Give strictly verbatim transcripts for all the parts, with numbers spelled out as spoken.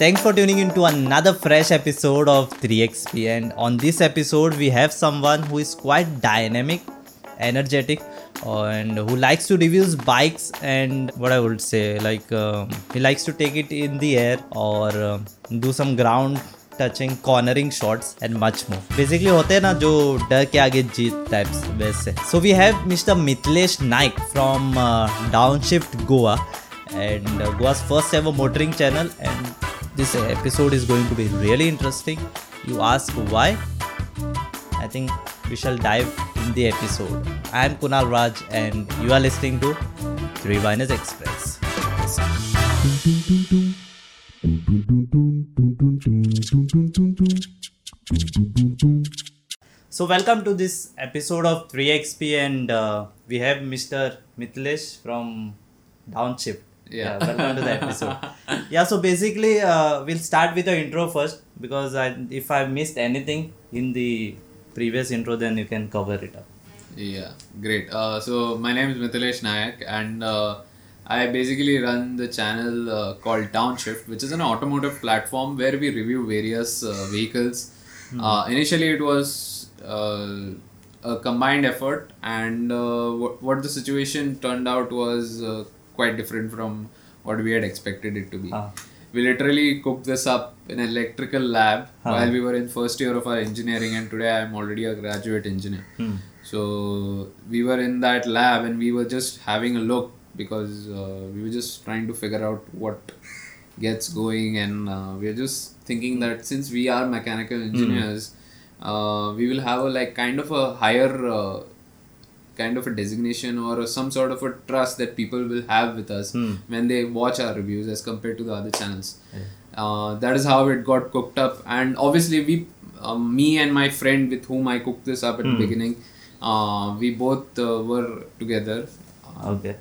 Thanks for tuning in to another fresh episode of three X P, and on this episode we have someone who is quite dynamic, energetic, and who likes to review bikes, and what I would say, like um, he likes to take it in the air or uh, do some ground touching, cornering shots and much more. Basically होते हैं ना जो डर के आगे जीत types वैसे. So we have Mister Mithilesh Naik from uh, Downshift Goa and uh, Goa's first ever motoring channel, and this episode is going to be really interesting. You ask why? I think we shall dive in the episode. I am Kunal Raj and you are listening to Three Winers Express. So welcome to this episode of three X P, and uh, we have Mister Mithilesh from Downshift. Yeah. yeah welcome to the episode. Yeah, so basically uh, we'll start with the intro first, because I, if I missed anything in the previous intro, then you can cover it up. Yeah, great. Uh, so my name is Mithilesh Naik, and uh, I basically run the channel uh, called Downshift, which is an automotive platform where we review various uh, vehicles. Mm-hmm. Uh, initially it was uh, a combined effort, and uh, w- what the situation turned out was uh, quite different from what we had expected it to be. Ah. We literally cooked this up in an electrical lab ah. while we were in first year of our engineering, and today I am already a graduate engineer. Hmm. So we were in that lab and we were just having a look, because uh, we were just trying to figure out what gets going, and uh, we are just thinking that since we are mechanical engineers, hmm. uh, we will have a like kind of a higher uh, kind of a designation or some sort of a trust that people will have with us hmm. when they watch our reviews as compared to the other channels. Yeah. Uh, that is how it got cooked up, and obviously we, uh, me and my friend with whom I cooked this up at hmm. the beginning, uh, we both uh, were together. Okay.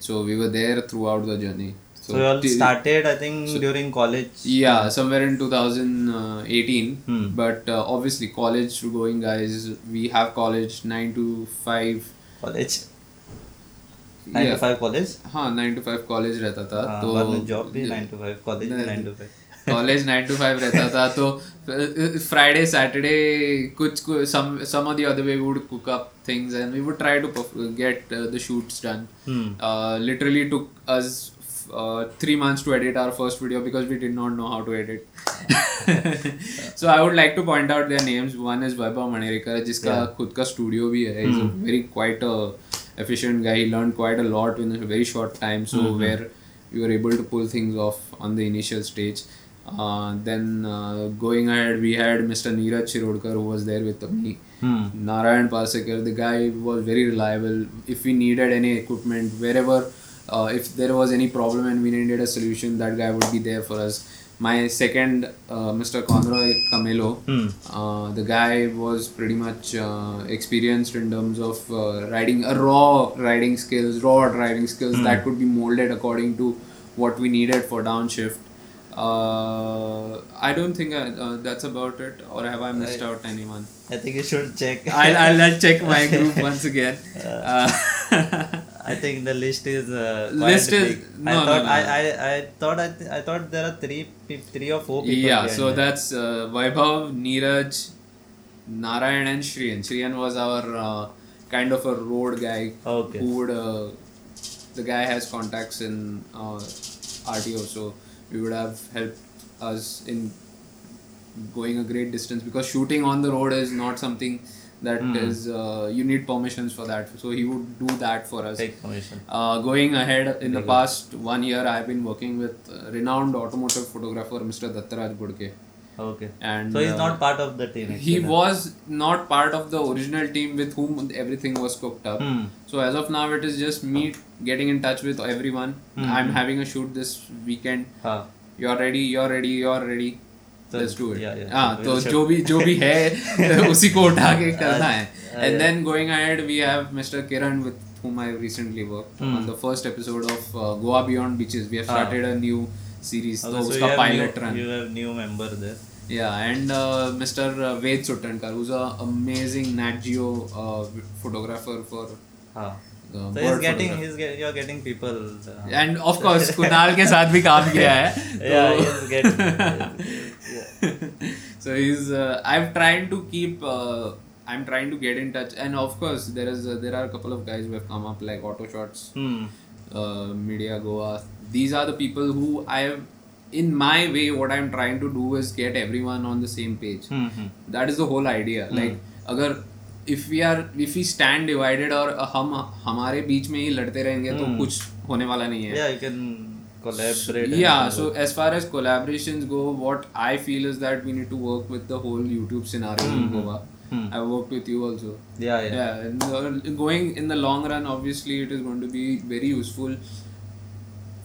So we were there throughout the journey. So, so you all t- started, I think, so, during college? Yeah, somewhere in two thousand eighteen. Hmm. But uh, obviously, college going guys, we have college nine to five. College? nine yeah. to five college? Haan, nine to five college रहता था. हाँ, तो बाद में job भी nine to five, college भी nine to five. College nine to five रहता था, तो Friday, Saturday, कुछ some some of the other way we would cook up things, and we would try to perf- get uh, the shoots done. Hmm. Uh, literally took us Uh, three months to edit our first video, because we did not know how to edit. So I would like to point out their names. One is Vaibhav Manerikar, जिसका yeah. खुद का studio भी है. He's mm. a very quite a efficient guy. He learned quite a lot in a very short time. So mm-hmm. where we were able to pull things off on the initial stage. Uh, then uh, going ahead, we had Mister Neeraj Shirodkar, who was there with me. Mm. Narayan Palsekar, the guy was very reliable. If we needed any equipment, wherever. Uh, if there was any problem and we needed a solution, that guy would be there for us. My second, uh, Mister Conroy Carmelo, hmm. uh, the guy was pretty much uh, experienced in terms of uh, riding, uh, raw riding skills, raw driving skills hmm. that could be molded according to what we needed for Downshift. Uh, I don't think I, uh, that's about it, or have I missed right. out anyone? I think you should check. I'll, I'll, I'll check my group once again. Uh, I think the list is uh, quite list big. Is, no, I thought no, no. I, I, I thought I, th- I thought there are three three or four people. Yeah, so that's uh, Vaibhav, Neeraj, Narayan, and Shriyan. Shriyan was our uh, kind of a road guy. Okay. Who would uh, the guy has contacts in uh, R T O, so we would have helped us in going a great distance, because shooting on the road is not something that mm. is uh, you need permissions for that, so he would do that for us. Take permission. Uh, going ahead, in there the past go. one year I have been working with uh, renowned automotive photographer Mister Dattaraj Burke. Okay. And so he's uh, not part of the team. He now. was not part of the original team with whom everything was cooked up. Mm. So as of now it is just me huh. getting in touch with everyone. Mm-hmm. I'm having a shoot this weekend. Huh. You're ready, you're ready, you're ready. So let's do it. Yeah, yeah. Ah, so जो भी जो भी है उसी को उठा के करना है. And then going ahead, we have Mister Kiran, with whom I recently worked mm. on the first episode of uh, Goa Beyond Beaches. We have started ah. a new series. Okay, so you pilot have, new, you have new member there. Yeah, and uh, Mister Ved Suttankar, who's an amazing Nat Geo uh, photographer for. Ah. So he's getting, he's get, you're getting people. Uh, and of course, Kunal के साथ भी काम किया है. Yeah, he's getting. Yeah. So he's. Uh, I'm trying to keep. Uh, I'm trying to get in touch, and of course, there is. Uh, there are a couple of guys who have come up like Auto Shorts, hmm. uh, Media Goa. These are the people who I have. In my way, what I'm trying to do is get everyone on the same page. Mm-hmm. That is the whole idea. Mm-hmm. Like, अगर if we are if we stand divided और हम हमारे बीच में ही लड़ते रहेंगे mm. तो कुछ होने वाला नहीं है. Yeah, you can collaborate. So, yeah. So as far as collaborations go, what I feel is that we need to work with the whole YouTube scenario mm-hmm. in Goa. Mm-hmm. I worked with you also. Yeah, yeah. Yeah. In the, going in the long run, obviously, it is going to be very useful.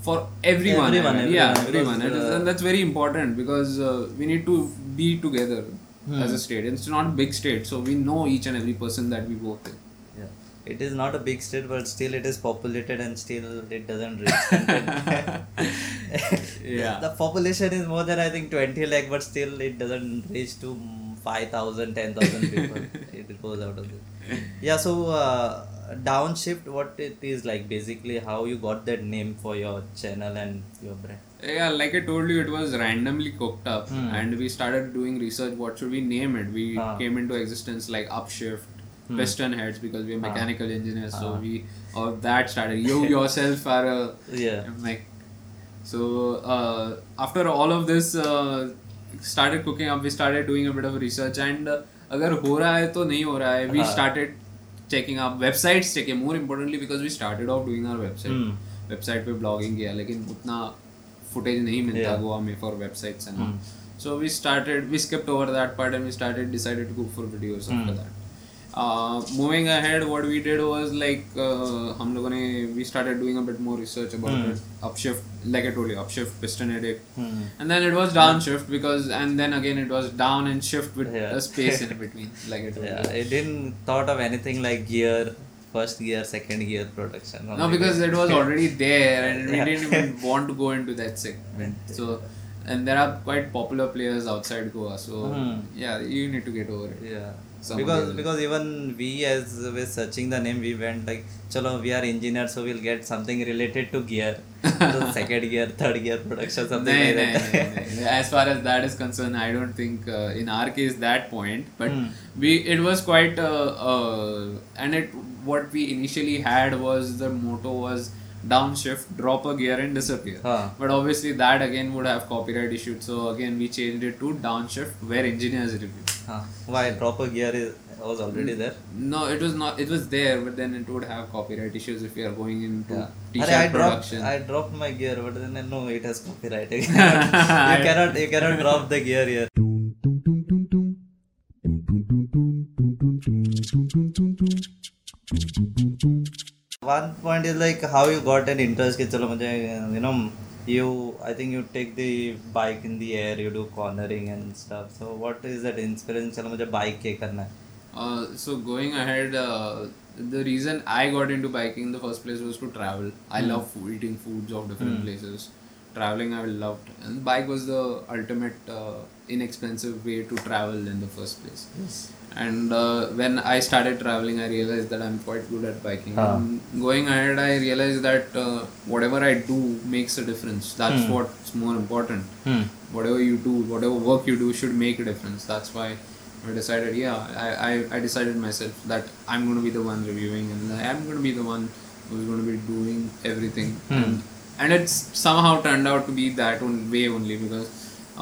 For everyone, everyone, everyone, yeah, everyone. It is, and that's very important because uh, we need to be together hmm. as a state. It's not a big state, so we know each and every person that we work with. Yeah, it is not a big state, but still it is populated and still it doesn't reach. Yeah, the population is more than I think twenty lakh, but still it doesn't reach to five thousand, ten thousand people. It goes out of it. Yeah, so. Uh, Downshift, what it is like, basically how you got that name for your channel and your brand? Yeah, like I told you, it was randomly cooked up hmm. and we started doing research, what should we name it? We ah. came into existence like Upshift, hmm. Western Heads, because we are mechanical ah. engineers, ah. so we, all that started. You yourself are a, yeah. like, so uh, after all of this uh, started cooking up, we started doing a bit of research and uh, agar ho raha hai to nahi ho raha hai, we ah. started checking our websites, checking more importantly because we started off doing our website mm. website पे blogging किया लेकिन उतना footage नहीं मिलता yeah. Goa में for websites and mm. so we started we skipped over that part and we started decided to go for videos mm. after that. Uh, moving ahead, what we did was like uh, हम लोगों ने we started doing a bit more research about mm. it. Upshift, like I told you, upshift, piston headache, mm. and then it was downshift because and then again it was down and shift with yeah. a space in between, like I told yeah. you. I didn't thought of anything like gear, first gear, second gear production. No, because it was already there and we yeah. didn't even want to go into that segment. So and there are quite popular players outside Goa, so mm. yeah, you need to get over it. Yeah. Someone because will. Because even we as we're searching the name, we went like, chalo, we are engineers, so we'll get something related to gear. So second gear, third gear production, something like that. As far as that is concerned, I don't think uh, in our case that point, but mm. we it was quite uh, uh, and it what we initially had was the motto was downshift, drop a gear and disappear. Huh. But obviously that again would have copyright issued, so again we changed it to downshift where engineers review. Huh. Why proper gear is, was already there? No, it was not. It was there, but then it would have copyright issues if you are going into yeah. t-shirt Array, I production. Dropped, I dropped my gear, but then no, it has copyright. You cannot, you cannot drop the gear here. One point is like how you got an interest. Ke chalo mujhe, you know. You, I think you take the bike in the air, you do cornering and stuff. So what is that inspiration? Chalo mujhe bike ke karna hai. Uh, so going ahead, uh, the reason I got into biking in the first place was to travel. I mm. love food, eating foods of different mm. places. Traveling I loved, and bike was the ultimate uh, inexpensive way to travel in the first place. Yes. And uh, when I started traveling, I realized that I'm quite good at biking. Ah. Going ahead, I realized that uh, whatever I do makes a difference. That's hmm. what's more important. Hmm. Whatever you do, whatever work you do should make a difference. That's why I decided, yeah, I, I, I decided myself that I'm going to be the one reviewing and I'm going to be the one who's going to be doing everything. Hmm. And, and it's somehow turned out to be that on way only because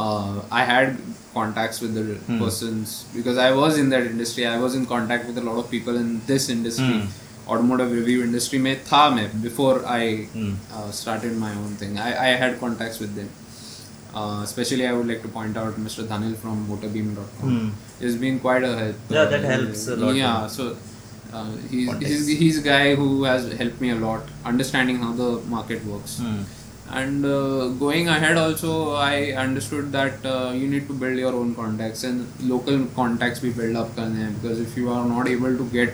Uh, I had contacts with the hmm. persons because I was in that industry. I was in contact with a lot of people in this industry, hmm. automotive review industry. Mein tha mein before I hmm. uh, started my own thing, I, I had contacts with them. Uh, especially, I would like to point out Mister Danil from motorbeam dot com. Hmm. It's been quite a help. Yeah, uh, that helps a lot. Yeah, so uh, he's, he's he's a guy who has helped me a lot understanding how the market works. Hmm. And uh, going ahead also, I understood that uh, you need to build your own contacts and local contacts we build up karne hain because if you are not able to get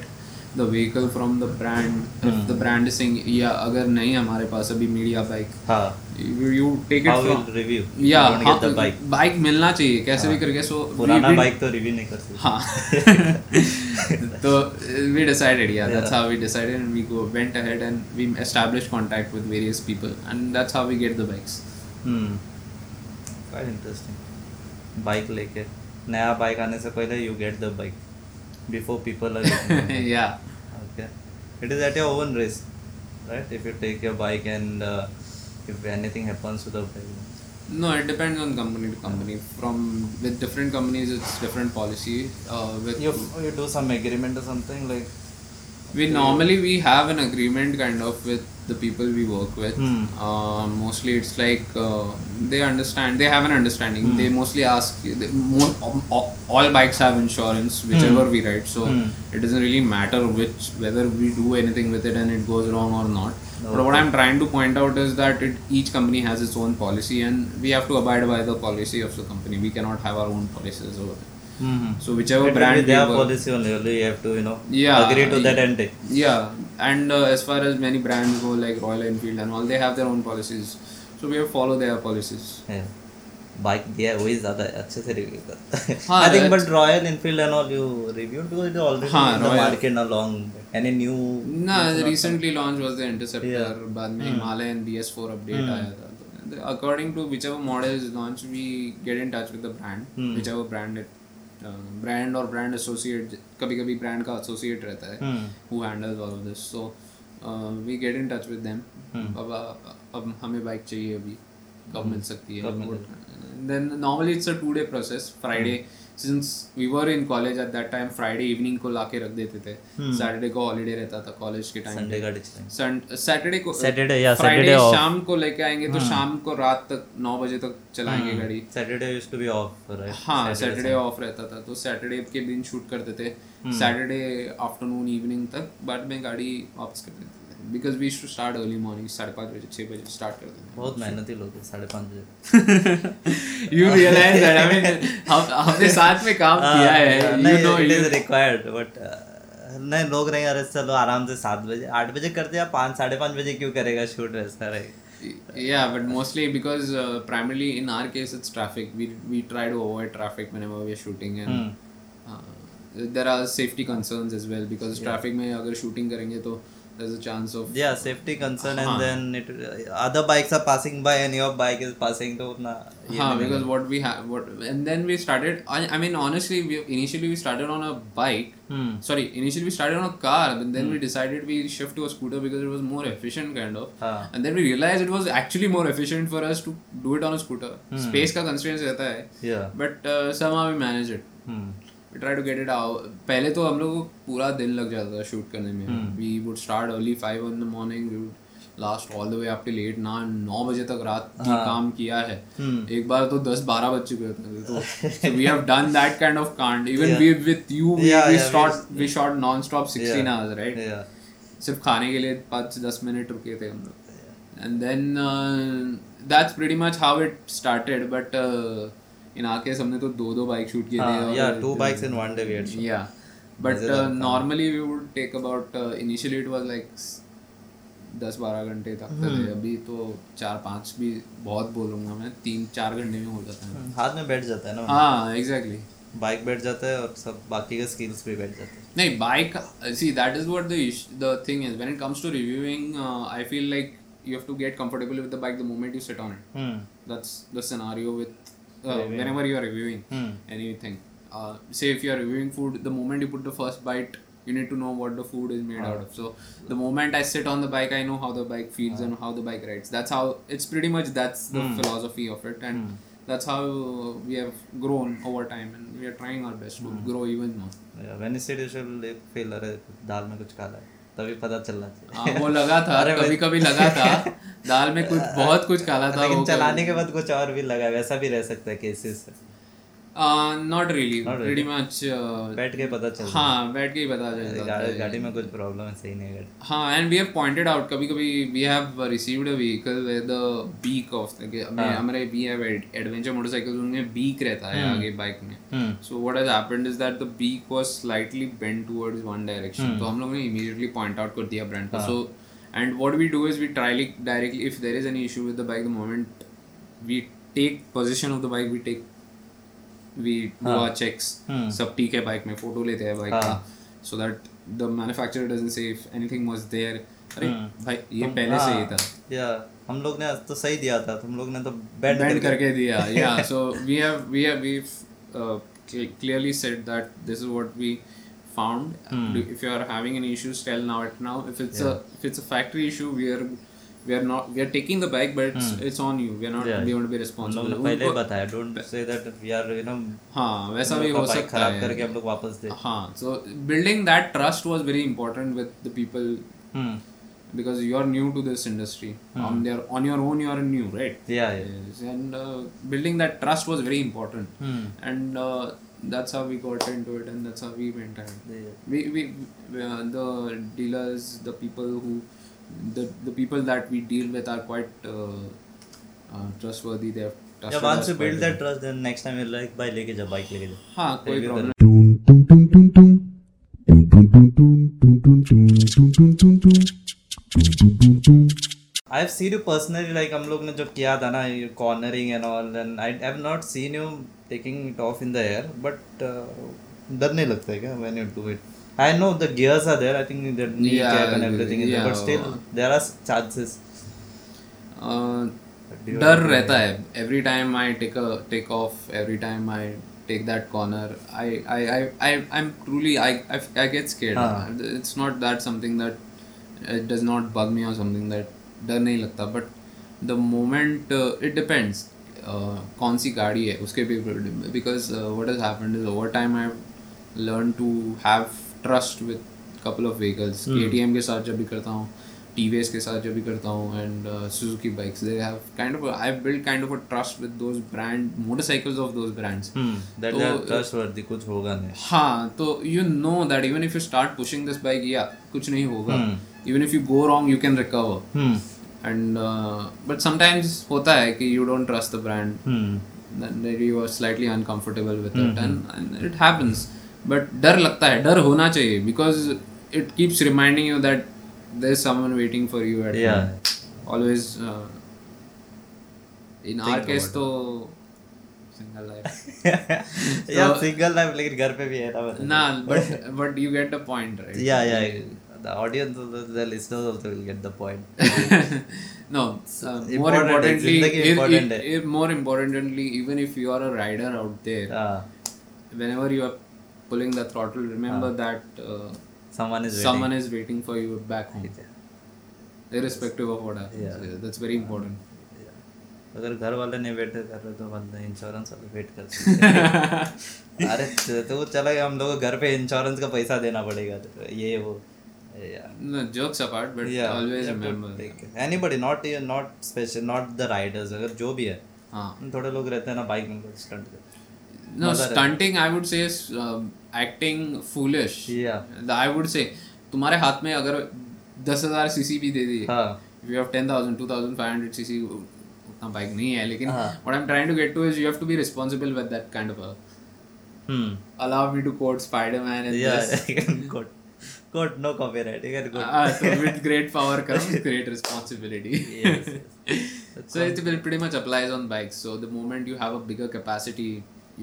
the vehicle from the brand. Hmm. If the brand is saying, yeah, अगर नहीं हमारे पास अभी media bike, you, you take it how from review. Yeah, how, the bike. Bike मिलना चाहिए कैसे भी करके. So पुराना बाइक तो review नहीं कर सकते. हाँ. तो we decided, yeah, that's yeah. how we decided, and we go went ahead and we established contact with various people, and that's how we get the bikes. Hmm. Quite interesting. Bike लेके नया bike आने से पहले you get the bike. Before people are yeah. Okay. It is at your own risk, right? If you take your bike and uh, if anything happens to the bike. No, it depends on company to company. Yeah. From with different companies, it's different policy. Uh, with you, you do some agreement or something like. We normally we have an agreement kind of with the people we work with. Hmm. Uh, mostly it's like uh, they understand, they have an understanding. Hmm. They mostly ask, they, more, all bikes have insurance, whichever hmm. we ride. So hmm. it doesn't really matter which whether we do anything with it and it goes wrong or not. Okay. But what I'm trying to point out is that it, each company has its own policy and we have to abide by the policy of the company. We cannot have our own policies over there. Mm-hmm. So whichever it brand they have policy only, only you have to you know yeah, agree to yeah, that and take. Yeah, and uh, as far as many brands go like Royal Enfield and all, they have their own policies. So we have to follow their policies. Yeah, bike yeah, always ज़्यादा अच्छे से review करता. I think but Royal Enfield and all you reviewed because it already हाँ, in the Royal. Market not long. Any new? Nah, recently launched was the Interceptor. Yeah. बाद में Himalayan B S four update mm. आया था. तो according to whichever model is launched, we get in touch with the brand, mm. whichever brand it. Brand और brand associate कभी कभी brand का associate रहता है who handles all of this so we get in touch with them. अब अब हमें bike चाहिए अभी कब मिल सकती है. Then normally it's a two day process. Friday since we were in college at that time Friday evening को लाके रख देते थे. Saturday को हॉलीडे रहता था कॉलेज के टाइम. Sunday का Saturday को Saturday या Friday शाम को लेके आएंगे तो शाम को रात तक नौ बजे तक चलाएंगे गाड़ी. Saturday used to be off right. हाँ Saturday off रहता था तो Saturday के दिन शूट करते थे. Saturday afternoon evening तक बाद में गाड़ी वापस कर देते थे because we used to start early morning साढ़े पाँच बजे छः बजे start करते हैं. बहुत मेहनती लोग हैं साढ़े पाँच बजे. You realize that I mean हम हमने साथ में काम किया है. You know it is required but नहीं लोग नहीं अरे चलो आराम से सात बजे आठ बजे करते हैं पाँच साढ़े पाँच बजे क्यों करेगा शूट ऐसा रहेगा. Yeah, but mostly because uh, primarily in our case it's traffic. We we try to avoid traffic whenever we are shooting and hmm. uh, there are safety concerns as well because yeah. traffic में अगर shooting करेंगे तो there's a chance of yeah safety concern uh-huh. and then it, other bikes are passing by and your bike is passing to na uh-huh, because what we have what and then we started I, I mean honestly we initially we started on a bike hmm. sorry initially we started on a car but then hmm. we decided we shift to a scooter because it was more efficient kind of uh-huh. and then we realized it was actually more efficient for us to do it on a scooter. hmm. Space ka constraints rehta hai yeah but uh, somehow we managed it. hmm. We try to get it out. पहले तो हम लोग को पूरा दिन लग जाता था शूट करने में. hmm. We would start early five in the morning. We would last all the way up till eight ना नौ बजे तक रात की काम किया है. hmm. एक बार तो दस बारह बज चुके थे तो so we have done that kind of can't even yeah. we with you we, yeah, we yeah, shot we, we shot non-stop sixteen yeah. hours right. yeah. सिर्फ खाने के लिए पाँच से दस मिनट रुके थे हम लोग. yeah. And then uh, that's pretty much how it started but uh, in our case हमने तो दो दो बाइक शूट किए थे. yeah two bikes in one day we had shot. yeah but uh, normally we would take about uh, initially it was like दस बारह घंटे तक थे. अभी तो चार पाँच भी बहुत बोलूँगा मैं तीन चार घंटे में हो जाता है. हाथ में बैठ जाता है ना. हाँ exactly बाइक बैठ जाता है और सब बाकी के स्किल्स भी बैठ जाते हैं. नहीं bike see that is what the the thing is when it comes to reviewing uh, I feel like you have to get comfortable with the bike the moment you sit on it. hmm. That's the scenario with Uh, whenever you are reviewing hmm. anything, uh, say if you are reviewing food, the moment you put the first bite, you need to know what the food is made ah. out of. So the moment I sit on the bike, I know how the bike feels ah. and how the bike rides. That's how it's pretty much that's the hmm. philosophy of it, and hmm. that's how we have grown over time, and we are trying our best to hmm. grow even more. Yeah, when you sit, you should feel like dal mein kuch kala hai. तभी पता चलना चाहिए. हाँ वो लगा था कभी कभी लगा था दाल में कुछ बहुत कुछ काला था लेकिन चलाने के बाद कुछ और भी लगा. वैसा भी रह सकता है cases. Not really very much बैठ के पता चल हाँ बैठ के ही पता चलता है गाड़ी में कुछ प्रॉब्लम है सही नहीं गाड़ी हाँ and we have pointed out कभी कभी we have received a vehicle with the beak of हमारे वी हैव एडवेंचर मोटरसाइकिल्स उनमें बीक रहता है आगे बाइक में so what has happened is that the beak was slightly bent towards one direction तो हम लोग ने इमीडिएटली पॉइंट आउट कर दिया ब्रांड को so and what we do is we try like directly if there is any issue with the bike the moment we take position of the bike we take we do our checks sab theek hai bike mein photo lete hai bike ka so that the manufacturer doesn't say if anything was there अरे भाई ये पहले से ही था या हम लोग ने तो सही दिया था तुम लोग ने तो बैड बैड करके दिया या so we have we have we uh, clearly said that this is what we found if you are having any issues tell now it now if it's a if it's a factory issue we are we are not we are taking the bike but it's, hmm. it's on you we are not yeah. we want to be responsible उनको पहले बताया don't say that we are you know हाँ वैसा भी हो सकता है करके हम लोग वापस दे हाँ so building that trust was very important with the people hmm. because you are new to this industry hmm. um they are on your own you are new right yeah, yeah. Yes. and uh, building that trust was very important hmm. and uh, that's how we got into it and that's how we went ahead yeah. we we uh, the dealers the people who the the people that we deal with are quite uh, uh, trustworthy they have trusted yeah, once you build that trust then next time you're like bhai leke ja bike leke ja ha koi problem tum tum tum tum tum tum tum tum tum tum tum tum I have seen you personally like hum log ne jo kiya tha na cornering and all and I have not seen you taking it off in the air but darne lagta hai kya when you do it I know the gears are there. I think the knee yeah, cap and everything is yeah, there, but still there are chances. Uh, डर रहता है. Every time I take a take off, every time I take that corner, I I I I I'm truly I I, I get scared. हाँ. It's not that something that it does not bug me or something that डर नहीं लगता. But the moment uh, it depends. Uh, कौन सी गाड़ी है उसके भी because uh, what has happened is over time I've learned to have trust with couple of vehicles KTM के साथ जब भी करता हूँ टीवीएस के साथ जब भी करता हूँ and Suzuki bikes they have kind of I have build kind of a trust with those brand motorcycles of those brands that they are trustworthy कुछ होगा नहीं हाँ तो you know that even if you start pushing this bike या कुछ नहीं होगा even if you go wrong you can recover and but sometimes होता है कि you don't trust the brand you are slightly uncomfortable with it and it happens but डर लगता है डर होना चाहिए because it keeps reminding you that there is someone waiting for you at always in our case तो single life या single life लेकिन घर पे भी है ना but but you get the point right yeah yeah the audience the listeners also will get the point no uh, more importantly important if, if, more importantly even if you are a rider out there uh. whenever you are pulling the throttle remember ah. that uh, someone is someone waiting. is waiting for you back home yeah. irrespective of what happens yeah. Yeah, that's very important अगर घर वाले नहीं wait कर रहे तो बंदा insurance वाले wait कर सकते अरे तो चला गया हम लोग घर पे इंश्योरेंस का पैसा देना पड़ेगा ये वो yeah no jokes apart but yeah. always yeah, remember like, anybody not not special not the riders अगर जो भी है हाँ थोड़े लोग रहते हैं ना बाइक में स्टंट करते No, stunting I would say is uh, acting foolish. Yeah. I would say तुम्हारे हाथ में अगर ten thousand सीसी भी दे दी if you have ten thousand, twenty-five hundred CC उतना बाइक नहीं है लेकिन what I'm trying to get to is you have to be responsible with that kind of a hmm. allow me to quote Spider-Man and yeah, this yeah quote quote no copyright you can quote uh, so with great power comes great responsibility yes, yes. so it will pretty much applies on bikes so the moment you have a bigger capacity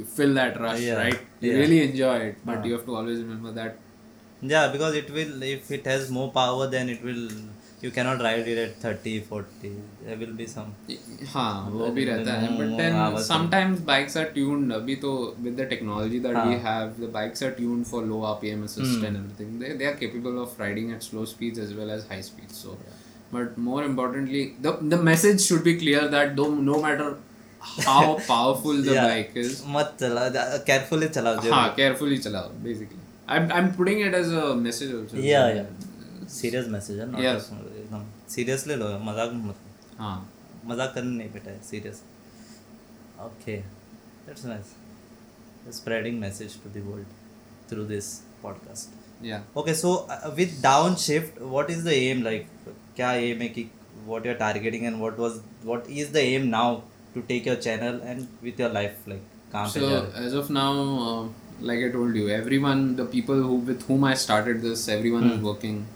you feel that rush yeah. right you yeah. really enjoy it but yeah. you have to always remember that yeah because it will if it has more power then it will you cannot ride it at thirty forty there will be some ha wo bhi rehta hai but then sometimes bikes are tuned abhi to with the technology that Haan. we have the bikes are tuned for low rpm assist hmm. and everything they they are capable of riding at slow speeds as well as high speeds so yeah. but more importantly the the message should be clear that though no matter how powerful the yeah. bike is मत चलाओ carefully चलाओ हाँ carefully चलाओ basically I'm I'm putting it as a message also yeah yeah serious message है not yes seriously लो मजाक मत हाँ मजाक करने नहीं बेटा serious okay that's nice spreading message to the world through this podcast. Yeah. Okay, so uh, with Downshift, what is the aim like? Kya aim hai ki what you're targeting and what was what is the aim now to take your channel and with your life like? So as of now, uh, like I told you, everyone, the people who with whom I started this, everyone mm. is working.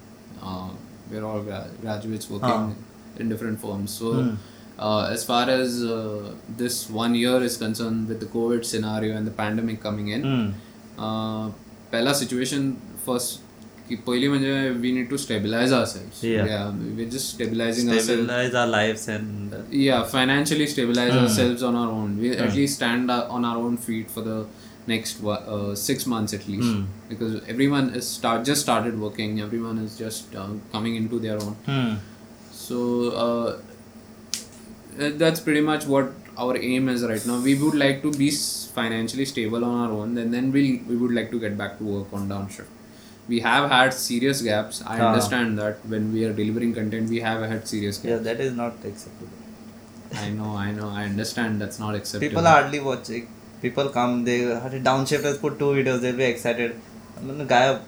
Uh, we're all gra- graduates working ah. in different firms. So mm. uh, as far as uh, this one year is concerned, with the COVID scenario and the pandemic coming in, mm. uh, pehla situation first. We need to stabilize ourselves. Yeah. yeah we're just stabilizing stabilize ourselves. Stabilize our lives and... Uh, yeah, financially stabilize mm. ourselves on our own. We mm. at least stand on our own feet for the next uh, six months at least. Mm. Because everyone is start just started working. Everyone is just uh, coming into their own. Mm. So, uh, that's pretty much what our aim is right now. We would like to be financially stable on our own. And then we we'll, we would like to get back to work on Downshift. We have had serious gaps. I ah. understand that when we are delivering content, we have had serious gaps. Yeah, that is not acceptable. I know, I know, I understand that's not acceptable. People hardly watch it. People come, they Downshift has put two videos, they'll be excited. गायब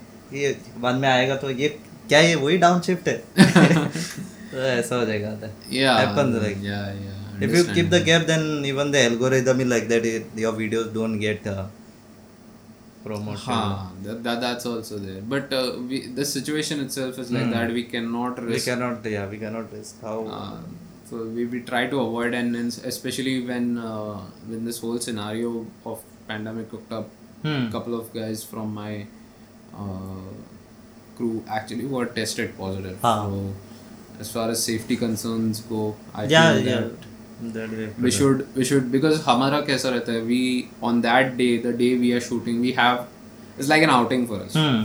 ये बाद में आएगा तो ये क्या ये वही Downshift है तो ऐसा हो जाएगा yeah happens like yeah yeah if you keep the gap then even the algorithm is like that it, your videos don't get uh, promotion. Haan, that, that that's also there. But uh, we, the situation itself is like mm. that. We cannot risk. We cannot. Yeah, we cannot risk. How? Uh, so we, we try to avoid, and especially when uh, when this whole scenario of pandemic cooked up, a hmm. couple of guys from my uh, crew actually were tested positive. Haan. So as far as safety concerns go, I yeah, feel yeah. that. We should we should because हमारा कैसा रहता है we on that day the day we are shooting we have it's like an outing for us hmm.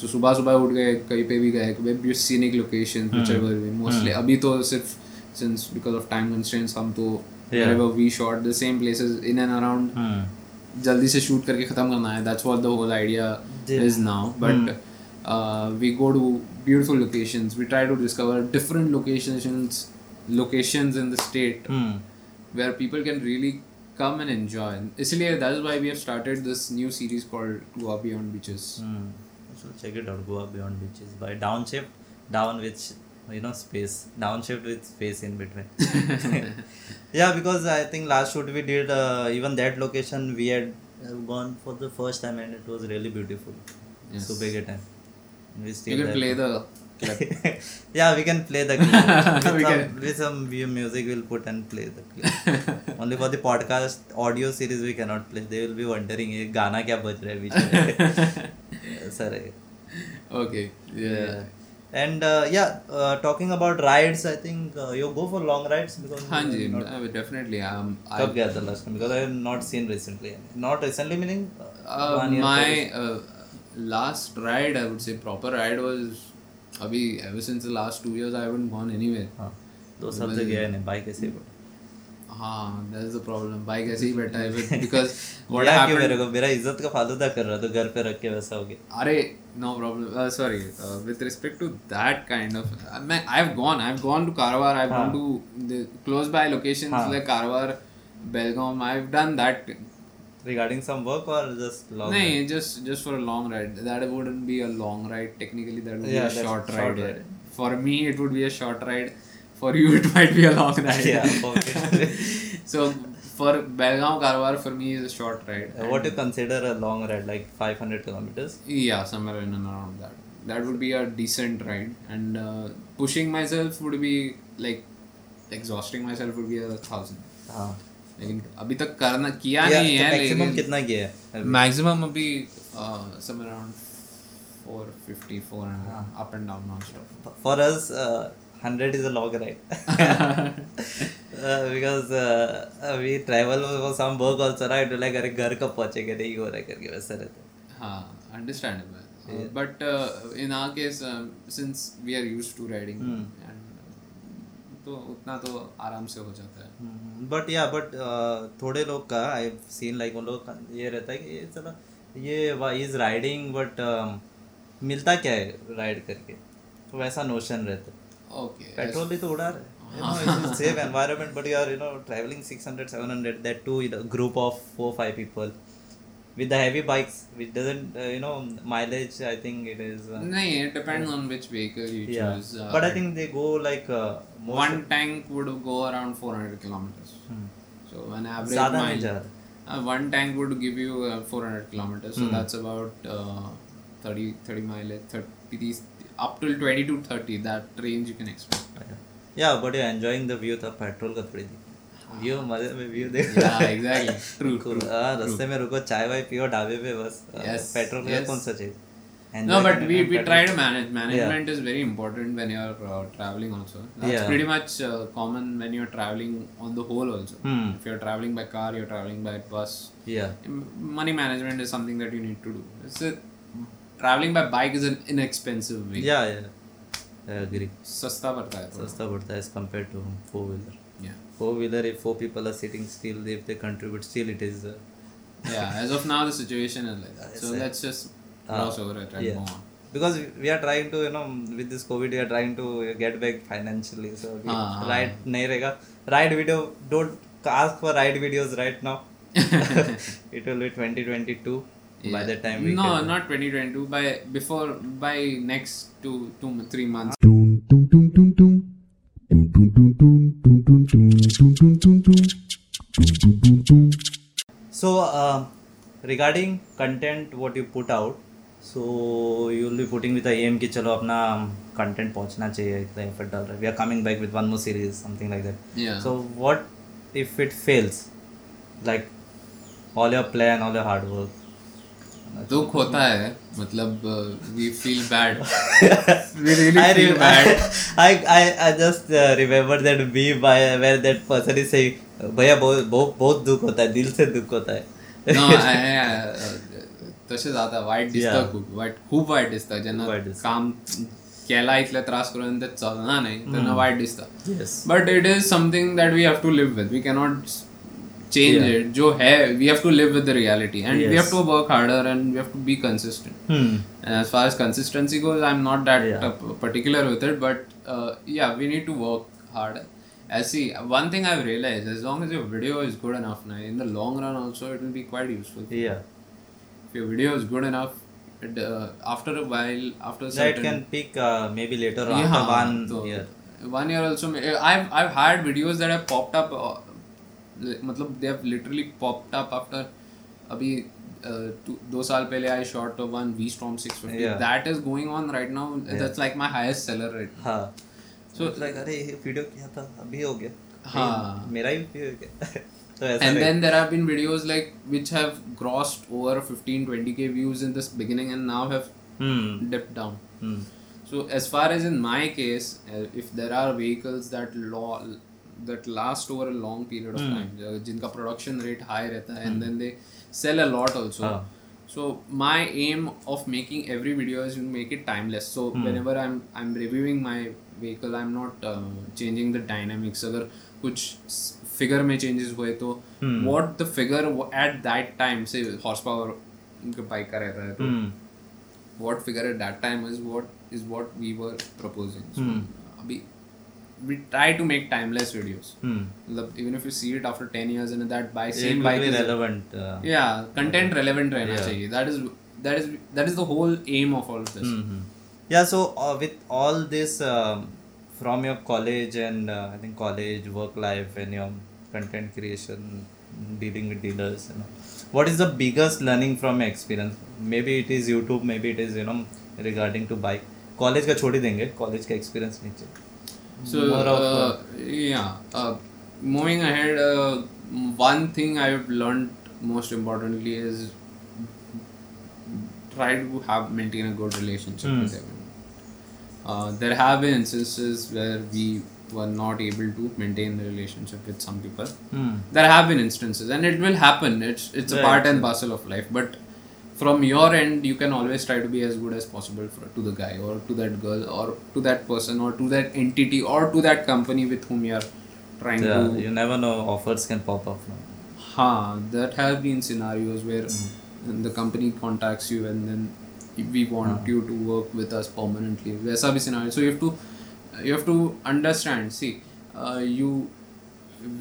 so सुबह सुबह उठ गए कहीं पे भी गए scenic locations hmm. whichever way mostly hmm. अभी तो सिर्फ since because of time constraints हम तो yeah. wherever we shot the same places in and around hmm. जल्दी से shoot करके खत्म करना है that's what the whole idea yeah. is now but hmm. uh, we go to beautiful locations we try to discover different locations locations in the state mm. where people can really come and enjoy. Isliye, that is why we have started this new series called Goa Beyond Beaches. Mm. So check it out, Goa Beyond Beaches by Downshift, down with you know space, Downshift with space in between. Yeah, because I think last shoot we did uh, even that location we had gone for the first time and it was really beautiful. Yes. So big a time. We still you can play the. Yeah, we can play the clip. With, we some, can. With some music we'll put and play the clip. Only for the podcast audio series we cannot play. They will be wondering, "Hey, गाना क्या बज रहा है बीच में?" Sorry. Okay. Yeah. yeah. And uh, yeah, uh, talking about rides, I think uh, you go for long rides because. हाँ जी, definitely. Um, कब गया था last time? Because I have not seen recently. Not recently meaning. Uh, one year my uh, last ride, I would say proper ride was. Abhi, ever since the last two years, I haven't gone anywhere. हाँ, दो साल से गया है ना bike ऐसे ही बैठा. हाँ, that's the problem. Bike ऐसे ही बैठा है because what yeah, happened. मेरे को मेरा इज्जत का फालतू कर रहा तो घर पे रख के वैसा हो गया. अरे no problem. Uh, sorry. Uh, with respect to that kind of, I mean, I've gone. I've gone to Karwar. I've हाँ. gone to the close by locations हाँ. like Karwar, Belgaum. I've done that. Regarding some work or just long no, ride? just just for a long ride. That wouldn't be a long ride. Technically, that would yeah, be a short, short ride. ride. For me, it would be a short ride. For you, it might be a long ride. Yeah, okay. So, for Belgaum, Karwar, for me, is a short ride. Uh, what do you consider a long ride? Like five hundred kilometers? Yeah, somewhere in and around that. That would be a decent ride. And uh, pushing myself would be, like, exhausting myself would be a thousand. Uh-huh. लेकिन अभी तक करना किया yeah, नहीं है maximum लेकिन कितना किया है maximum अभी somewhere around four fifty, four हाँ. up and down non-stop for us uh, one hundred is a long ride uh, because uh, we travel for some work also right to like अरे घर कब पहुँचेंगे नहीं हो रहा करके वैसा रहता हाँ understandable uh, yeah. but uh, in our case uh, since we are used to riding hmm. and तो उतना तो आराम से हो जाता है बट या बट थोड़े लोग का आई हैव सीन लाइक उन लोग का ये रहता है कि ये चला ये इज राइडिंग बट मिलता क्या है राइड करके तो वैसा नोशन रहता है ओके पेट्रोल भी तो उड़ा रहा है safe environment but you are you know travelling six hundred seven hundred that to group of four five people with the heavy bikes which doesn't uh, you know mileage, I think it is uh, no, it depends yeah. on which vehicle you yeah. choose uh, but I think they go like uh, most one tank would go around four hundred kilometers hmm. so an average mile, uh, one tank would give you uh, four hundred kilometers so hmm. that's about uh, thirty mileage thirty up till twenty to thirty, that range you can expect. Yeah, but you're enjoying the view, the petrol का थोड़ी view मजे में view देख या exactly true cool हां रास्ते में रुको चाय वाय पियो ढाबे पे बस पेट्रोल में कौन सा चीज no but we we try to manage management is very important when you are travelling also that's pretty much common when you are travelling on the whole also if you are travelling by car you are travelling by bus या money management is something that you need to do it's travelling by bike is an inexpensive way या या I agree. सस्ता पड़ता है सस्ता पड़ता है as compared to four wheeler. Yeah. Four wheeler, if four people are sitting still, if they contribute still, it is. Uh, yeah. As of now, the situation is like that. So yeah. let's just cross uh, over it and yeah. move on. Because we are trying to, you know, with this COVID, we are trying to get back financially. So uh-huh. ride नहीं रहेगा. Ride video, don't ask for ride videos right now. It will be twenty twenty-two. Yeah. By the time we no, not twenty twenty-two. By before by next two two three months. So uh, regarding content, what you put out, so you will be putting with the aim कि चलो अपना content पहुँचना चाहिए इतना effort डाल रहे. We are coming back with one more series, something like that. Yeah. So what if it fails? Like all your plan, all your hard work. दुख होता है मतलब we feel bad we really I feel re- bad I I I just uh, remember that meme by where that person is saying भैया बहुत बहुत बहुत दुख होता है दिल से दुख होता है no तसे जाता वाईट दिसतं खूप वाईट खूप वाईट दिसतं ज्यांना काम केला इथला त्रास करून ते चालणार नाही त्यांना वाईट दिसतं but it is something that we have to live with we cannot change yeah. it jo hai we have to live with the reality and yes. we have to work harder and we have to be consistent hmm. and as far as consistency goes I'm not that yeah. p- particular with it but uh, yeah we need to work harder I see one thing I've realized as long as your video is good enough now in the long run also it will be quite useful yeah if your video is good enough it, uh, after a while after a certain that can peak uh, maybe later yeah, after one so year one year also I've I've had videos that have popped up uh, मतलब they have literally popped up after अभी दो साल पहले I shot one V-Storm six fifty yeah. that is going on right now yeah. that's like my highest seller right now हाँ so it's like अरे ये video क्या था अभी हो गया हाँ मेरा ही video हो गया तो ऐसा and then there have been videos like which have grossed over fifteen to twenty k views in this beginning and now have hmm. dipped down hmm. so as far as in my case if there are vehicles that law that last over a long period of mm. time uh, jinka production rate high rehta hai mm. and then they sell a lot also ah. so my aim of making every video is to make it timeless so mm. whenever i'm i'm reviewing my vehicle I'm not uh, changing the dynamics agar kuch figure mein changes hue to mm. what the figure at that time say horsepower unka bike ka rehta hai to mm. what figure at that time is what is what we were proposing so mm. abhi we try to make timeless videos hmm. even if you see it after ten years and that by same bike is relevant uh, yeah content uh, relevant right yeah. now that is that is that is the whole aim of all of this mm-hmm. yeah so uh, with all this um, from your college and uh, I think college work life and your content creation dealing with dealers you know, what is the biggest learning from your experience maybe it is YouTube maybe it is you know regarding to bike college ka chhod hi denge college ka experience niche So, uh, yeah, uh, moving ahead, uh, one thing I've learned most importantly is try to have maintain a good relationship mm. with everyone. Uh, there have been instances where we were not able to maintain the relationship with some people. Mm. There have been instances and it will happen. It's, it's yeah, a part and parcel of life. But from your end, you can always try to be as good as possible for, to the guy or to that girl or to that person or to that entity or to that company with whom you are trying yeah, to... You never know, offers can pop up. No? Haan, there have been scenarios where mm. the company contacts you and then we want mm. you to work with us permanently. Vaisa bhi scenario. So you have to, you have to understand, see, uh, you...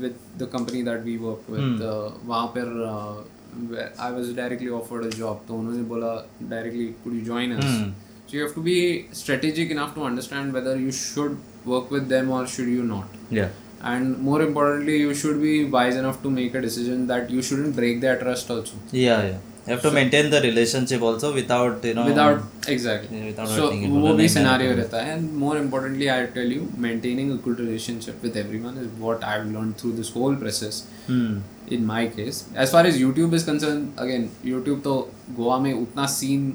with the company that we worked with, वहाँ पर I was directly offered a job. तो उन्होंने बोला directly, could you join us? Hmm. So you have to be strategic enough to understand whether you should work with them or should you not. Yeah. And more importantly, you should be wise enough to make a decision that you shouldn't break their trust also. Yeah, yeah. You have to so, maintain the relationship also without, you know. Without, exactly. Without so, वो भी scenario रहता है. And more importantly, I tell you, maintaining a good relationship with everyone is what I've learned through this whole process. Hmm. In my case, as far as YouTube is concerned, again, YouTube तो Goa में उतना scene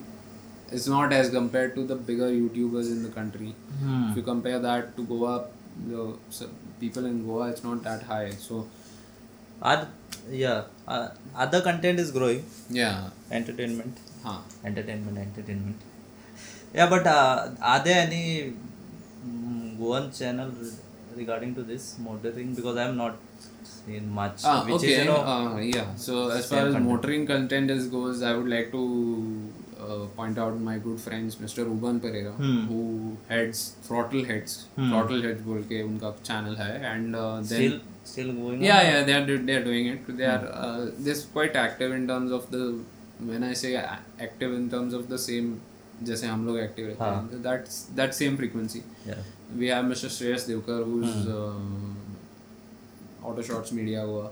is not as compared to the bigger YouTubers in the country. Hmm. If you compare that to Goa, the people in Goa, it's not that high. So, Ad, yeah, uh, other content is growing. Yeah. Entertainment. Huh. Entertainment, entertainment. Yeah, but uh, are there any Goan channel regarding to this motoring? Because I am not seen much. Ah, which okay. Is, you know, uh, yeah. So as far as content. motoring content is goes, I would like to uh, point out my good friends, Mister Ruban Pereira, hmm. who heads Throttle Heads. Hmm. Throttle Heads बोल के उनका channel है, and uh, then. Still? Still going yeah, on? Yeah, they are they are doing it. They are uh, they're quite active in terms of the when I say active in terms of the same जैसे हम लोग active रहते हैं. That's that same frequency. Yeah. We have Mister Shreyas Devkar who's uh, Auto Shorts Media Goa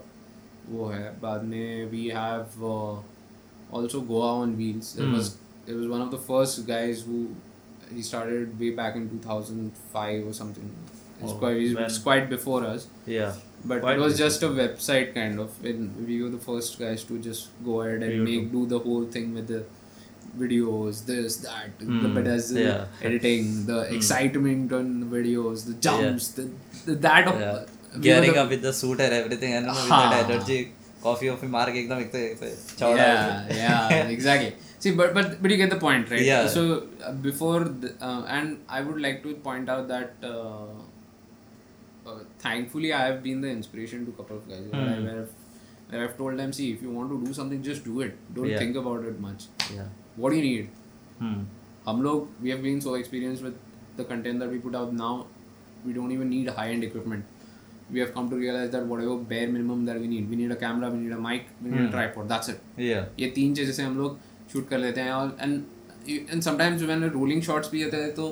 वो है. बाद में we have uh, also Goa on Wheels. It hmm. was it was one of the first guys who he started way back in two thousand five or something. It's, oh, quite, it's quite before us. Yeah. But quite it was just a website kind of. And we were the first guys to just go ahead and Beautiful. make do the whole thing with the videos, this, that, mm. the pedagogy, yeah. editing, the mm. excitement on the videos, the jumps, yeah. the, the that. Of, yeah. we Gearing the, up with the suit and everything. And with that energy, coffee, coffee, mark, ekdam, ekdam, yeah, yeah, exactly. See, but, but but you get the point, right? Yeah. So uh, before, the, uh, and I would like to point out that. Uh, Uh, thankfully, I have been the inspiration to a couple of guys mm. where, I, where, I've, where I've told them, see, if you want to do something, just do it. Don't yeah. think about it much. Yeah. What do you need? Hmm. Hum log, we have been so experienced with the content that we put out now, we don't even need high-end equipment. We have come to realize that whatever bare minimum that we need, we need a camera, we need a mic, we need hmm. a tripod. That's it. Yeah. ये तीन चीजें से हम लोग shoot कर लेते हैं और and and sometimes when rolling shots भी आते हैं तो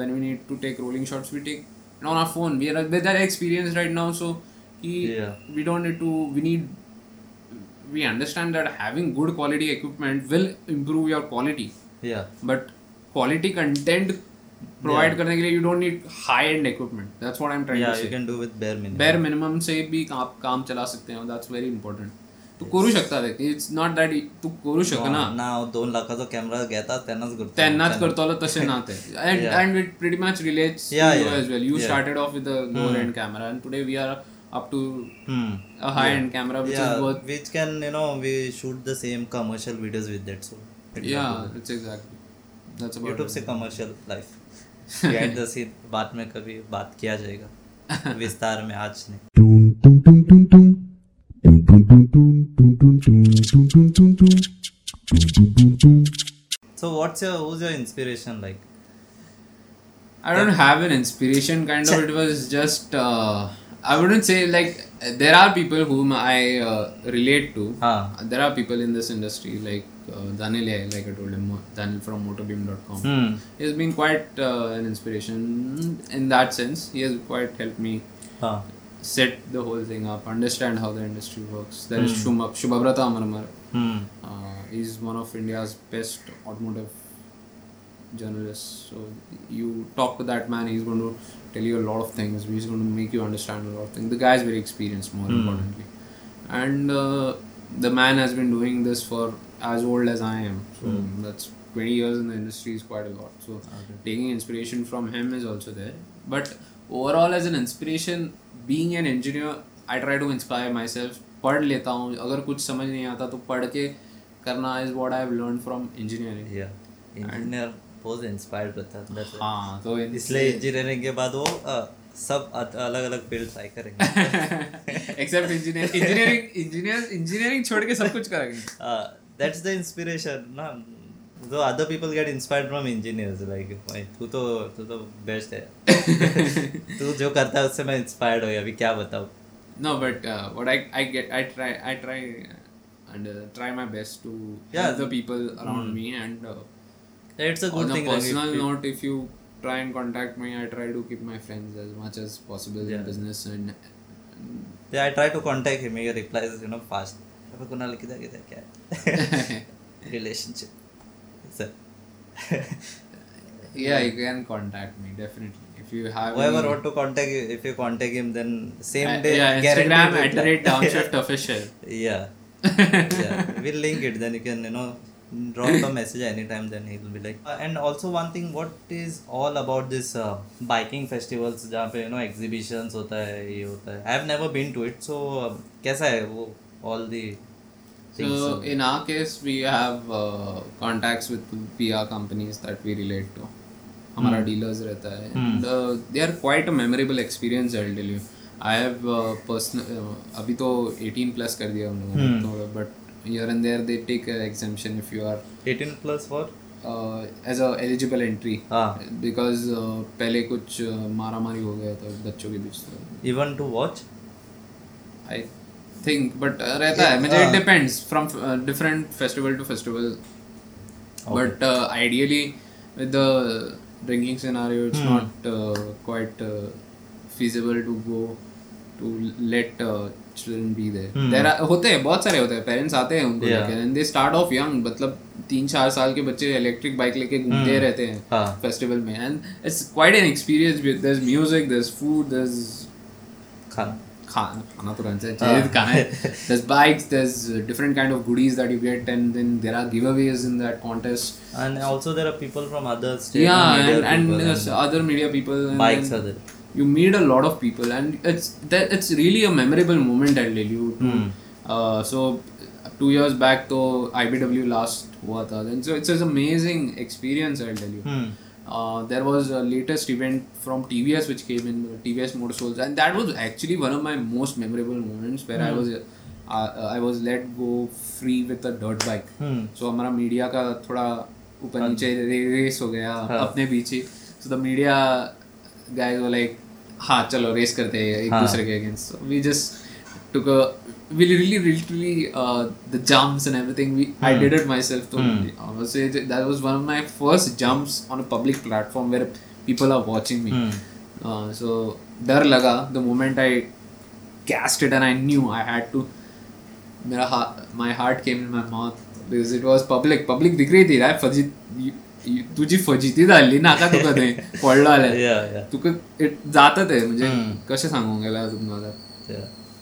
when we need to take rolling shots, we take on our phone. We are with that experience right now, so he, yeah. we don't need to, we need, we understand that having good quality equipment will improve your quality. Yeah. But quality content provide yeah. करने के लिए you don't need high-end equipment. That's what I'm trying yeah, to say. Yeah, you can do with bare minimum. Bare minimum से भी आप काम चला सकते हैं. That's very important. तू करू शकता देख. It's not that तू करू शकना. ना दोन लाखाचा कॅमेरा घेता त्यांनाच करतो. त्यांनाच करतोला तसे ना ते. And yeah. and it pretty much relates yeah, to you yeah. as well. You yeah. started off with a low-end hmm. camera, and today we are up to hmm. a high-end yeah. camera, which yeah. is worth. Which can, you know, we shoot the same commercial videos with that. So it's yeah, it's exactly. That's about YouTube it. से commercial life. Behind the scene बात में कभी बात किया जाएगा. विस्तार में आज नहीं. So what's your, who's your inspiration like? I don't have an inspiration kind of, it was just, uh, I wouldn't say like, there are people whom I uh, relate to, ah. there are people in this industry like uh, Danil, like I told him, Danil from motorbeam dot com, hmm. he has been quite uh, an inspiration in that sense, he has quite helped me. Ah. Set the whole thing up, understand how the industry works. There mm. is Shuma, Shubhabrata Amarnar. Mm. Uh, he's one of India's best automotive journalists. So you talk to that man, he's going to tell you a lot of things. He's going to make you understand a lot of things. The guy's very experienced, more mm. importantly. And uh, the man has been doing this for as old as I am. So mm. that's twenty years in the industry is quite a lot. So okay. taking inspiration from him is also there. But overall as an inspiration, being an engineer, I try to inspire myself. पढ़ लेता हूँ, अगर कुछ समझ नहीं आता तो पढ़ के करना is what I've learned from engineering. Yeah, engineer बहुत inspired रहता है. हाँ, तो इसलिए engineering के बाद वो सब अलग अलग field try करेंगे. Except engineering, engineering, engineers, engineering छोड़ के सब कुछ करेंगे. Ah, that's the inspiration, ना. So other people get inspired from engineers like तू तो तू तो बेस्ट है. तू जो करता है उससे मैं इंस्पायर्ड हो गया. अभी क्या बताऊँ. No, but uh, what I, I get, I try, I try and uh, try my best to yeah. help the people around mm. me, and uh, it's a good on thing. On a personal like if note, if you try and contact me, I try to keep my friends as much as possible yeah. in business, and, and yeah, I try to contact him. He replies, you know, fast. Kunal kida kida kya relationship. Yeah, you can contact me definitely. If you have whoever want to contact you, if you contact him, then same uh, day yeah, Instagram at the rate Downshift official. Yeah. Yeah, we'll link it, then you can, you know, drop a message anytime, then he'll be like uh, and also one thing what is all about this uh, biking festivals जहाँ पे you know exhibitions होता है, ये होता है. I have never been to it, so uh, कैसा है वो all the things? So in our case we have uh, contacts with P R companies that we relate to. हमारा डीलर्स रहता है, and they are quite a memorable experience. I will tell you, I have personal, अभी तो eighteen plus कर दिया हम लोगों ने, but here and there they take exemption if you are eighteen plus for as a eligible entry, because पहले कुछ मारा मारी हो गया था बच्चों के बीच. Even to watch I think, but रहता है, मुझे it depends from different festival to festival, but ideally with the drinking scenario it's mm. not uh, quite uh, feasible to go to let uh, children be there. mm. there are होते हैं, बहुत सारे होते हैं, parents आते हैं उनको yeah. लेकर, and they start off young, मतलब तीन चार साल के बच्चे electric bike लेके घूमते mm. रहते हैं ah. festival में, and it's quite an experience with, there's music, there's food, there's खाना खाना खाना तो रहता है, खाना है, there's bikes, there's different kind of goodies that you get, and then there are giveaways in that contest, and also there are people from other states, yeah, and, media and, and, and other media people, and bikes are there, you meet a lot of people, and it's that it's really a memorable moment. I'll tell you too. Mm. Uh, so two years back to I B W last hua tha, and so it's an amazing experience, I'll tell you. Mm. Uh, there was a latest event from T V S which came in, T V S Motorcycles, and that was actually one of my most memorable moments where mm. I was uh, uh, I was let go free with a dirt bike. mm. So हमारा media का थोड़ा ऊपर नीचे race हो गया अपने पीछे, so the media guys were like हाँ चलो रेस करते हैं एक दूसरे के against, so we just took a we really really uh, the jumps and everything we mm. I did it myself too. mm. I would say that was one of my first jumps on a public platform where people are watching me. mm. Uh, so डर लगा the moment I cast it, and I knew I had to, मेरा heart, my heart came in my mouth because it was public, public दिख रही थी यार, fuzzy तुझी फजिती झाली नाका तुका ते पडलाले तुका जाता ते म्हणजे कसे सांगू गेला तुम्हाला.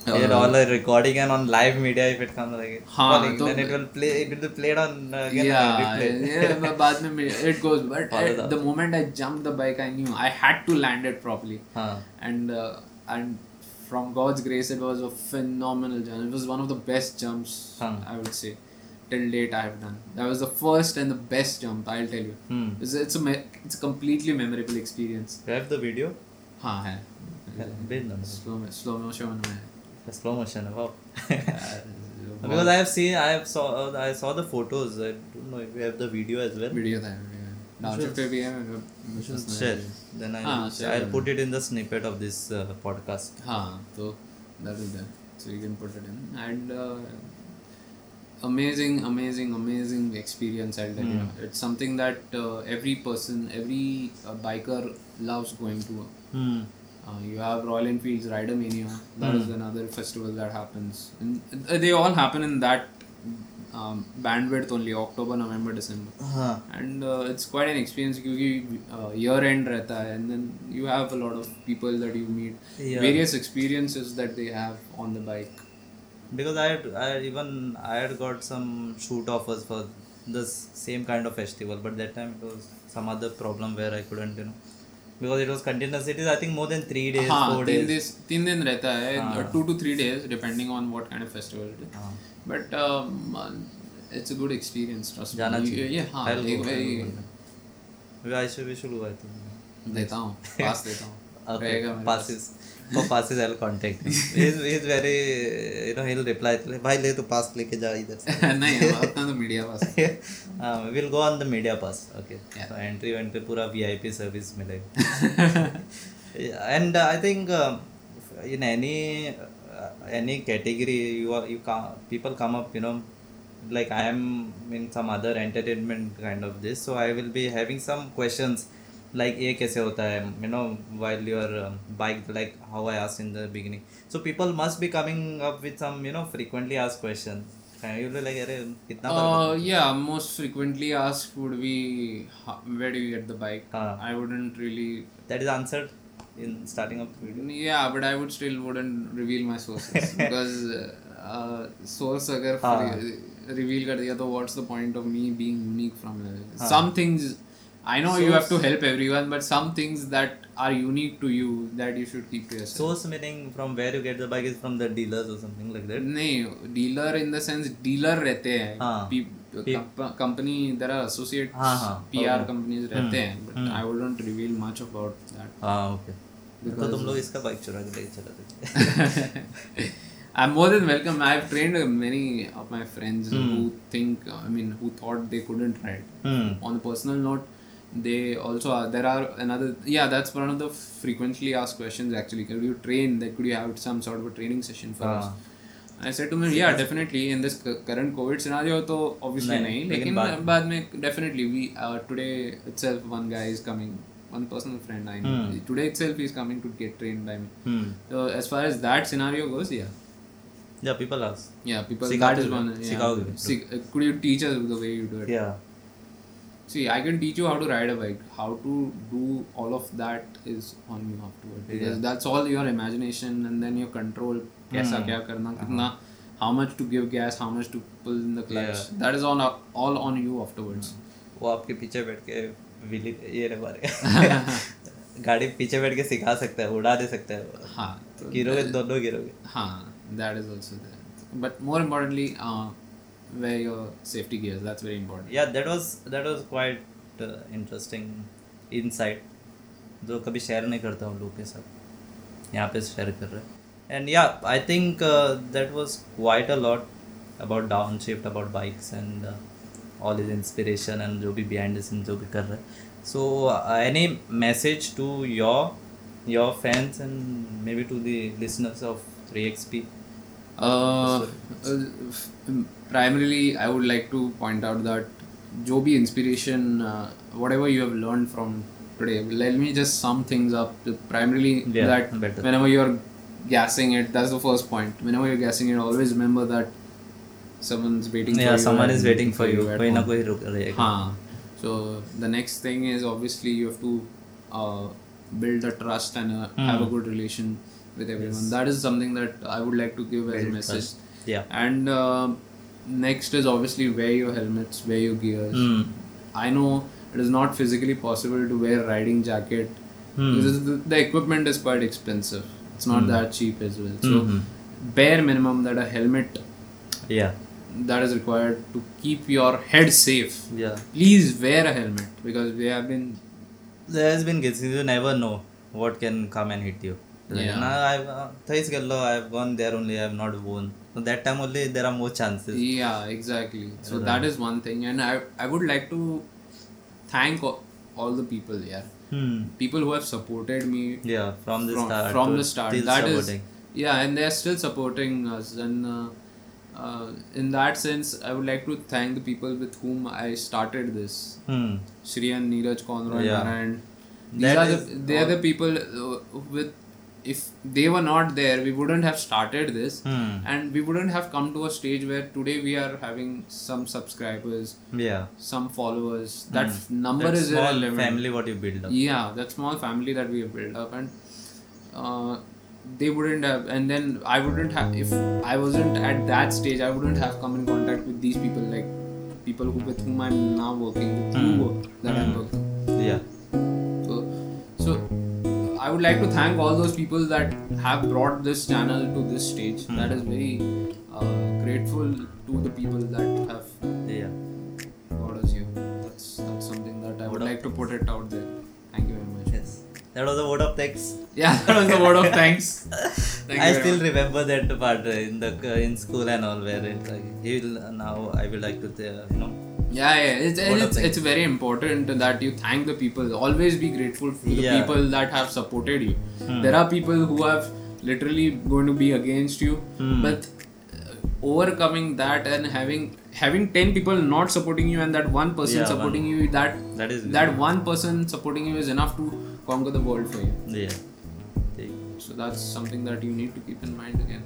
It all a recording and on live media if it comes like हाँ, then it will play, it will be played on uh, again yeah, yeah, but बाद में it goes, but I, the moment I jumped the bike I knew I had to land it properly. हाँ. and uh, and from God's grace it was a phenomenal jump. It was one of the best jumps हाँ. I would say till date I have done. That was the first and the best jump, I'll tell you. hmm. it's, it's a it's a completely memorable experience. Do you have the video? हाँ है slow slow motion में. The slow motion, wow. Because I have seen, I have saw, uh, I saw the photos. I don't know if we have the video as well. Video time, yeah. Downshift P M. We should share. Then I ah, share. I'll put it in the snippet of this uh, podcast. Ah, so that is there. So you can put it in. And uh, amazing, amazing, amazing experience. I'll tell mm. you. It's something that uh, every person, every uh, biker loves going to. Mm. Uh, you have Royal Enfield's Rider Mania. That mm. is another festival that happens. And they all happen in that um, bandwidth only, October, November, December. Uh-huh. And uh, it's quite an experience because uh, year end rehta hai, and then you have a lot of people that you meet. Yeah. Various experiences that they have on the bike. Because I had, I had even I had got some shoot offers for the same kind of festival, but that time it was some other problem where I couldn't, you know. Because it was continuous, it is I think more than three days, हाँ, four days. days. तीन दिन रहता है, हाँ. two to three days depending on what kind of festival it is. हाँ. But um, it's a good experience, trust me. You, yeah, हाँ, I'll go. I'll go. I should, we should go. I think. देता हूँ, pass देता हूँ. Okay, passes. For passes I'll contact him. He's, he's very, you know, he'll reply. भाई ले तो pass लेके जा इधर. नहीं, अपना तो media pass. हाँ, we'll go on the media pass. Okay. Yeah. So entry event पे पूरा V I P service मिलेगा. And uh, I think uh, in any any category you are, you ca- people come up, you know, like I am in some other entertainment kind of this, so I will be having some questions like ये कैसे होता है, you know, while your bike, like how I asked in the beginning. So people must be coming up with some, you know, frequently asked questions. You will like अरे कितना uh, yeah, most frequently asked would be where do you get the bike? हाँ. I wouldn't really. That is answered in starting of the video. Yeah, but I would still wouldn't reveal my sources because uh, source अगर reveal कर दिया तो what's the point of me being unique from हाँ. Some things. I know source, you have to help everyone, but some things that are unique to you that you should keep to yourself. Source meaning from where you get the bike is from the dealers or something like that? No, dealer in the sense dealer रहते हैं. हाँ. Pe- Pe- comp- company, there are associates, हाँ, हाँ. P R okay. companies रहते हैं. Hmm. But hmm. I wouldn't reveal much about that. Ah, okay. तो तुम लोग इसका bike चुरा के लेके चला थे. I'm more than welcome. I've trained many of my friends mm. who think, I mean, who thought they couldn't ride. Mm. On a personal note, they also are, there are another yeah that's one of the frequently asked questions actually. Could you train that could you have some sort of a training session for ah. us? And I said to me yeah definitely in this current COVID scenario तो obviously नहीं लेकिन बाद में definitely we uh, today itself one guy is coming, one personal friend I know mm. today itself he is coming to get trained by me. Mm. So as far as that scenario goes yeah yeah people ask yeah people Sikha that is one yeah. Sikha, could you teach us the way you do it? Yeah. See, I can teach you how to ride a bike. How to do all of that is on you afterwards. Because yeah. that's all your imagination and then your control. Kaisa kya karna, kitna, how much to give gas, how much to pull in the clutch. Yeah. That is all, all on you afterwards. वो आपके पीछे बैठ के Willie ये रे बारे गाड़ी पीछे बैठ के सिखा सकता है, उड़ा दे सकता है. हाँ. गिरोगे दोनों गिरोगे. हाँ. That is also there. But more importantly, uh, where your safety gears, that's very important. Yeah, that was that was quite uh, interesting insight जो कभी share नहीं करता हूँ लोगों के साथ, यहाँ पे share कर रहे हैं. And yeah, I think uh, that was quite a lot about downshift, about bikes and uh, all his inspiration and जो भी behind the scenes जो भी कर रहे हैं. So uh, any message to your your fans and maybe to the listeners of three X P? Uh, uh, primarily I would like to point out that jo bhi inspiration uh, whatever you have learned from today, let me just sum things up primarily yeah, that better. Whenever you are gassing it, that's the first point, whenever you are gassing it always remember that someone's waiting yeah, for you, someone is waiting for you, koi na koi rukega. Haan. So the next thing is obviously you have to uh, build a trust and a, mm. have a good relation with everyone. Yes. That is something that I would like to give as a message. Yeah. And uh, next is obviously wear your helmets, wear your gears. Mm. I know it is not physically possible to wear a riding jacket. Mm. Because the, the equipment is quite expensive. It's not mm. that cheap as well. So mm-hmm. bare minimum that a helmet yeah. that is required to keep your head safe. Yeah. Please wear a helmet because we have been there has been cases you never know what can come and hit you. Yeah. No, I've uh, thais gallo. I've gone there only. I've not won. So that time only there are more chances. Yeah, exactly. So yeah. that is one thing, and I I would like to thank all, all the people here. Yeah. Hmm. People who have supported me. Yeah, from the from, start. From the start. Still that supporting. Is. Yeah, and they are still supporting us, and uh, uh, in that sense, I would like to thank the people with whom I started this. Hmm. Shriyan, Neeraj, Conroy, yeah. Narayan. These that are the, they all, are the people uh, with. If they were not there, we wouldn't have started this hmm. and we wouldn't have come to a stage where today we are having some subscribers, yeah, some followers. That hmm. f- number that is small irrelevant. Family what you build up. Yeah, that small family that we have built up, and uh, they wouldn't have. And then I wouldn't have, if I wasn't at that stage, I wouldn't have come in contact with these people, like people who with whom I'm now working with, hmm. who that hmm. I'm working. Yeah. So. so I would like to thank all those people that have brought this channel to this stage. Mm. That is very uh, grateful to the people that have yeah. brought us here. That's that's something that I would like to put it out there. Thank you very much. Yes, that was a word of thanks. Yeah, that was a word of thanks. Thank I still much. Remember that part in the in school and all where it's like he will now I will like to say, you know. Yeah, yeah, it's it's, it's very important that you thank the people. Always be grateful for the yeah. people that have supported you. Hmm. There are people who have literally going to be against you. Hmm. But overcoming that and having having ten people not supporting you and that one person yeah, supporting one, you, that that, is that one person supporting you is enough to conquer the world for you. Yeah. So that's something that you need to keep in mind again.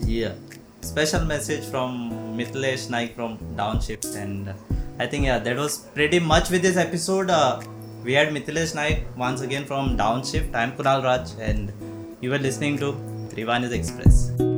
Yeah. Special message from Mithilesh Naik from Downshift, and uh, I think yeah that was pretty much with this episode. Uh, we had Mithilesh Naik once again from Downshift. I'm Kunal Raj and you were listening to Rivani's Express.